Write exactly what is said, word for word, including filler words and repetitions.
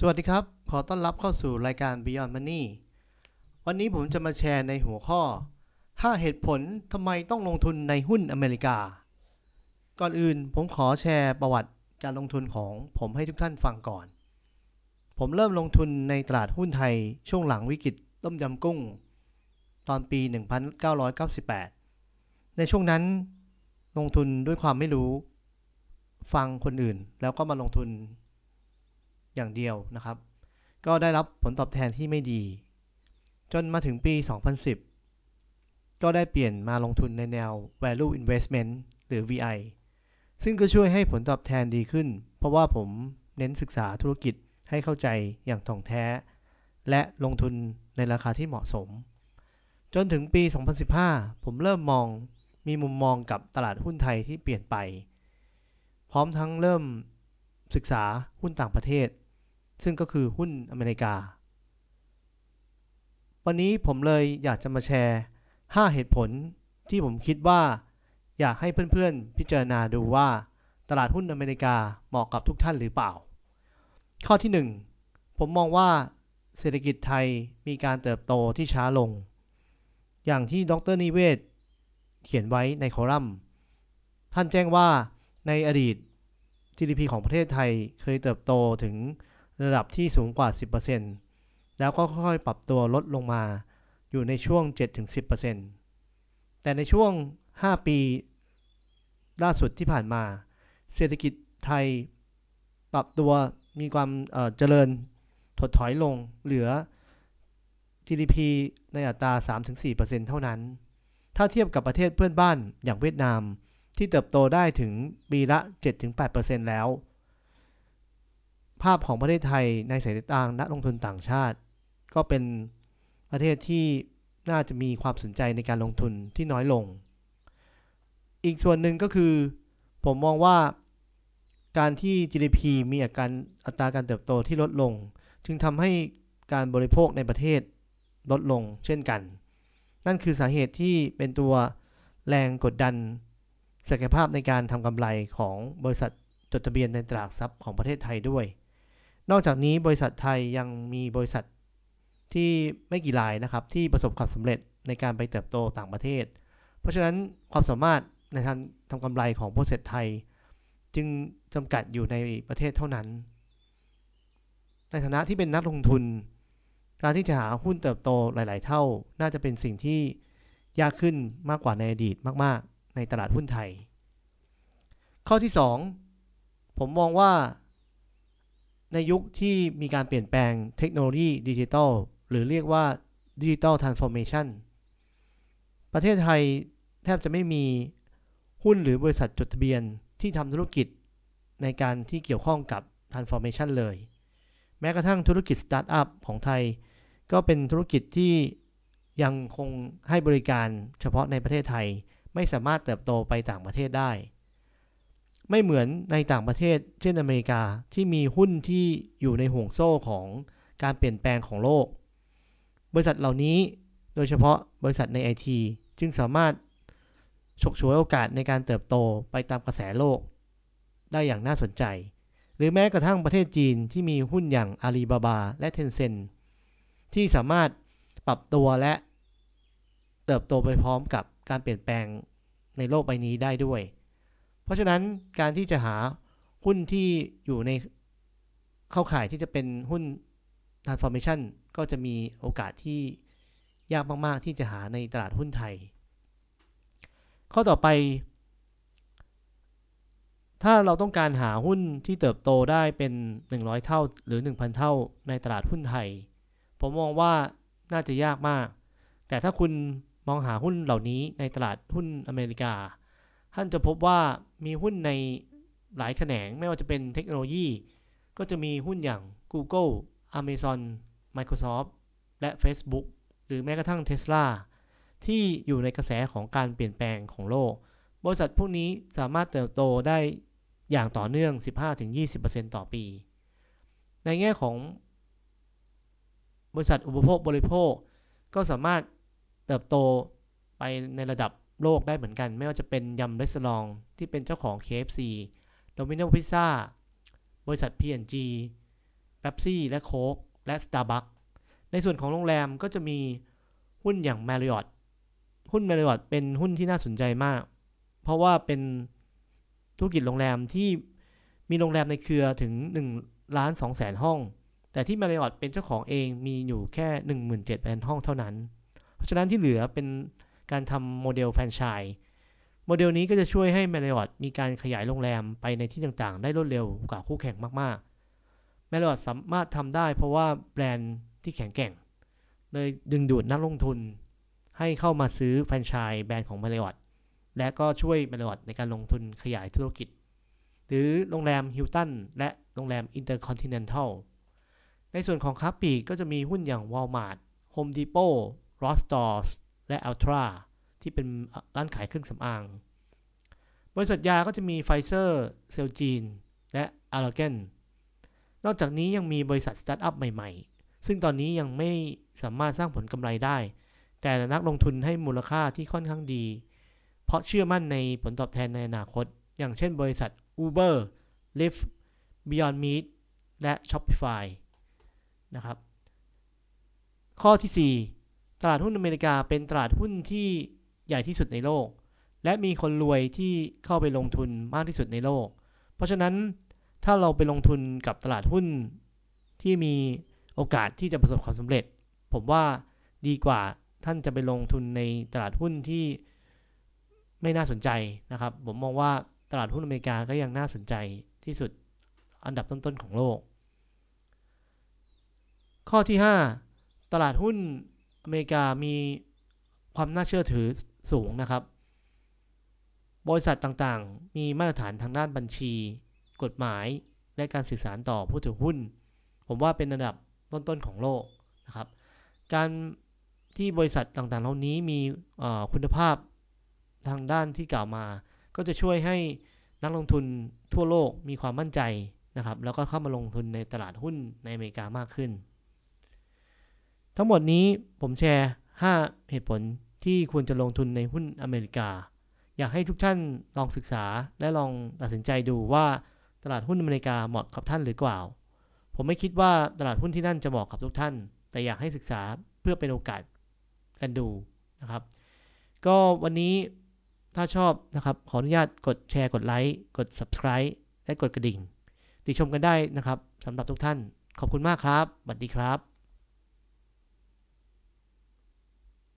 สวัสดีครับขอต้อนรับเข้าสู่รายการ Beyond Money วันนี้ผมจะมาแชร์ในหัวข้อห้าเหตุผลทำไมต้องลงทุนในหุ้นอเมริกาก่อนอื่นผมขอแชร์ประวัติการลงทุนของผมให้ทุกท่านฟังก่อนผมเริ่มลงทุนในตลาดหุ้นไทยช่วงหลังวิกฤตต้มยำกุ้งตอนปีหนึ่งพันเก้าร้อยเก้าสิบแปดในช่วงนั้นลงทุนด้วยความไม่รู้ฟังคนอื่นแล้วก็มาลงทุนอย่างเดียวนะครับก็ได้รับผลตอบแทนที่ไม่ดีจนมาถึงปีสองพันสิบก็ได้เปลี่ยนมาลงทุนในแนว Value Investment หรือ วี ไอ ซึ่งก็ช่วยให้ผลตอบแทนดีขึ้นเพราะว่าผมเน้นศึกษาธุรกิจให้เข้าใจอย่างถ่องแท้และลงทุนในราคาที่เหมาะสมจนถึงปีสองพันสิบห้าผมเริ่มมองมีมุมมองกับตลาดหุ้นไทยที่เปลี่ยนไปพร้อมทั้งเริ่มศึกษาหุ้นต่างประเทศซึ่งก็คือหุ้นอเมริกาวันนี้ผมเลยอยากจะมาแชร์ห้าเหตุผลที่ผมคิดว่าอยากให้เพื่อนๆพิจารณาดูว่าตลาดหุ้นอเมริกาเหมาะกับทุกท่านหรือเปล่าข้อที่หนึ่งผมมองว่าเศรษฐกิจไทยมีการเติบโตที่ช้าลงอย่างที่ดร.นิเวศน์เขียนไว้ในคอลัมน์ท่านแจ้งว่าในอดีต จี ดี พี ของประเทศไทยเคยเติบโตถึงระดับที่สูงกว่า สิบเปอร์เซ็นต์ แล้วก็ค่อยๆปรับตัวลดลงมาอยู่ในช่วง เจ็ดถึงสิบเปอร์เซ็นต์ แต่ในช่วงห้าปีล่าสุดที่ผ่านมาเศรษฐกิจไทยปรับตัวมีความเอ่อเจริญถดถอยลงเหลือ จี ดี พี ในอัตรา สามถึงสี่เปอร์เซ็นต์ เท่านั้นถ้าเทียบกับประเทศเพื่อนบ้านอย่างเวียดนามที่เติบโตได้ถึงปีละ เจ็ดถึงแปดเปอร์เซ็นต์ แล้วภาพของประเทศไทยในสายตานักลงทุนต่างชาติก็เป็นประเทศที่น่าจะมีความสนใจในการลงทุนที่น้อยลงอีกส่วนหนึ่งก็คือผมมองว่าการที่ จี ดี พี มีอาการอัตราการเติบโตที่ลดลงจึงทำให้การบริโภคในประเทศลดลงเช่นกันนั่นคือสาเหตุที่เป็นตัวแรงกดดันศักยภาพในการทำกำไรของบริษัทจดทะเบียนในตลาดทรัพย์ของประเทศไทยด้วยนอกจากนี้บริษัทไทยยังมีบริษัทที่ไม่กี่รายนะครับที่ประสบความสำเร็จในการไปเติบโตต่างประเทศเพราะฉะนั้นความสามารถในการทำกำไรของบริษัทไทยจึงจำกัดอยู่ในประเทศเท่านั้นในฐานะที่เป็นนักลงทุนการที่จะหาหุ้นเติบโตหลายๆเท่าน่าจะเป็นสิ่งที่ยากขึ้นมากกว่าในอดีตมากๆในตลาดหุ้นไทยข้อที่สองผมมองว่าในยุคที่มีการเปลี่ยนแปลงเทคโนโลยีดิจิทัลหรือเรียกว่าดิจิทัลทรานส์ฟอร์เมชันประเทศไทยแทบจะไม่มีหุ้นหรือบริษัทจดทะเบียนที่ทำธุรกิจในการที่เกี่ยวข้องกับทรานส์ฟอร์เมชันเลยแม้กระทั่งธุรกิจสตาร์ทอัพของไทยก็เป็นธุรกิจที่ยังคงให้บริการเฉพาะในประเทศไทยไม่สามารถเติบโตไปต่างประเทศได้ไม่เหมือนในต่างประเทศเช่นอเมริกาที่มีหุ้นที่อยู่ในห่วงโซ่ของการเปลี่ยนแปลงของโลกบริษัทเหล่านี้โดยเฉพาะบริษัทใน ไอ ที จึงสามารถฉกฉวยโอกาสในการเติบโตไปตามกระแสโลกได้อย่างน่าสนใจหรือแม้กระทั่งประเทศจีนที่มีหุ้นอย่างอาลีบาบาและเทนเซ็นต์ที่สามารถปรับตัวและเติบโตไปพร้อมกับการเปลี่ยนแปลงในโลกใบนี้ได้ด้วยเพราะฉะนั้นการที่จะหาหุ้นที่อยู่ในเข้าข่ายที่จะเป็นหุ้น transformation ก็จะมีโอกาสที่ยากมากๆที่จะหาในตลาดหุ้นไทยข้อต่อไปถ้าเราต้องการหาหุ้นที่เติบโตได้เป็นหนึ่งร้อยเท่าหรือ หนึ่งพัน เท่าในตลาดหุ้นไทยผมมองว่าน่าจะยากมากแต่ถ้าคุณมองหาหุ้นเหล่านี้ในตลาดหุ้นอเมริกาท่านจะพบว่ามีหุ้นในหลายแขนงไม่ว่าจะเป็นเทคโนโลยีก็จะมีหุ้นอย่าง Google, Amazon, Microsoft และ Facebook หรือแม้กระทั่ง Tesla ที่อยู่ในกระแสของการเปลี่ยนแปลงของโลกบริษัทพวกนี้สามารถเติบโตได้อย่างต่อเนื่อง สิบห้าถึงยี่สิบเปอร์เซ็นต์ ต่อปีในแง่ของบริษัทอุปโภคบริโภคก็สามารถเติบโตไปในระดับโลกได้เหมือนกันไม่ว่าจะเป็นยำเรสซองที่เป็นเจ้าของ เค เอฟ ซี โดมิโนพิซซ่าบริษัท พี แอนด์ จี เป๊ปซี่และโค้กและ Starbucks ในส่วนของโรงแรมก็จะมีหุ้นอย่าง Marriott หุ้น Marriott เป็นหุ้นที่น่าสนใจมากเพราะว่าเป็นธุรกิจโรงแรมที่มีโรงแรมในเครือถึง หนึ่งล้านสองแสน ห้องแต่ที่ Marriott เป็นเจ้าของเองมีอยู่แค่ หนึ่งหมื่นเจ็ดพัน ห้องเท่านั้นเพราะฉะนั้นที่เหลือเป็นการทำโมเดลแฟรนไชส์โมเดลนี้ก็จะช่วยให้ Marriott มีการขยายโรงแรมไปในที่ต่างๆได้รวดเร็วกว่าคู่แข่งมากๆ Marriott สามารถทำได้เพราะว่าแบรนด์ที่แข็งแกร่งเลยดึงดูดนักลงทุนให้เข้ามาซื้อแฟรนไชส์แบรนด์ของ Marriott และก็ช่วย Marriott ในการลงทุนขยายธุรกิจหรือโรงแรม Hilton และโรงแรม Intercontinental ในส่วนของค้าปลีกก็จะมีหุ้นอย่าง Walmart, Home Depot, Ross Stores และ Ultra ที่เป็นร้านขายเครื่องสำอางบริษัทยาก็จะมี Pfizer, Celgene และ Allergan นอกจากนี้ยังมีบริษัทสตาร์ทอัพใหม่ๆซึ่งตอนนี้ยังไม่สามารถสร้างผลกำไรได้แต่นักลงทุนให้มูลค่าที่ค่อนข้างดีเพราะเชื่อมั่นในผลตอบแทนในอนาคตอย่างเช่นบริษัท Uber, Lyft, Beyond Meat และ Shopify นะครับข้อที่สี่ตลาดหุ้นอเมริกาเป็นตลาดหุ้นที่ใหญ่ที่สุดในโลกและมีคนรวยที่เข้าไปลงทุนมากที่สุดในโลกเพราะฉะนั้นถ้าเราไปลงทุนกับตลาดหุ้นที่มีโอกาสที่จะประสบความสำเร็จผมว่าดีกว่าท่านจะไปลงทุนในตลาดหุ้นที่ไม่น่าสนใจนะครับผมมองว่าตลาดหุ้นอเมริกาก็ยังน่าสนใจที่สุดอันดับต้นๆของโลกข้อที่ห้าตลาดหุ้นอเมริกามีความน่าเชื่อถือสูงนะครับบริษัทต่างๆมีมาตรฐานทางด้านบัญชีกฎหมายและการสื่อสารต่อผู้ถือหุ้นผมว่าเป็นอันดับต้นๆของโลกนะครับการที่บริษัทต่างๆเหล่านี้มีคุณภาพทางด้านที่กล่าวมาก็จะช่วยให้นักลงทุนทั่วโลกมีความมั่นใจนะครับแล้วก็เข้ามาลงทุนในตลาดหุ้นในอเมริกามากขึ้นทั้งหมดนี้ผมแชร์ห้าเหตุผลที่ควรจะลงทุนในหุ้นอเมริกาอยากให้ทุกท่านลองศึกษาและลองตัดสินใจดูว่าตลาดหุ้นอเมริกาเหมาะกับท่านหรือเปล่าผมไม่คิดว่าตลาดหุ้นที่นั่นจะเหมาะกับทุกท่านแต่อยากให้ศึกษาเพื่อเป็นโอกาสกันดูนะครับก็วันนี้ถ้าชอบนะครับขออนุญาตกดแชร์กดไลค์กด Subscribe และกดกระดิ่งติชมกันได้นะครับสำหรับทุกท่านขอบคุณมากครับสวัสดีครับ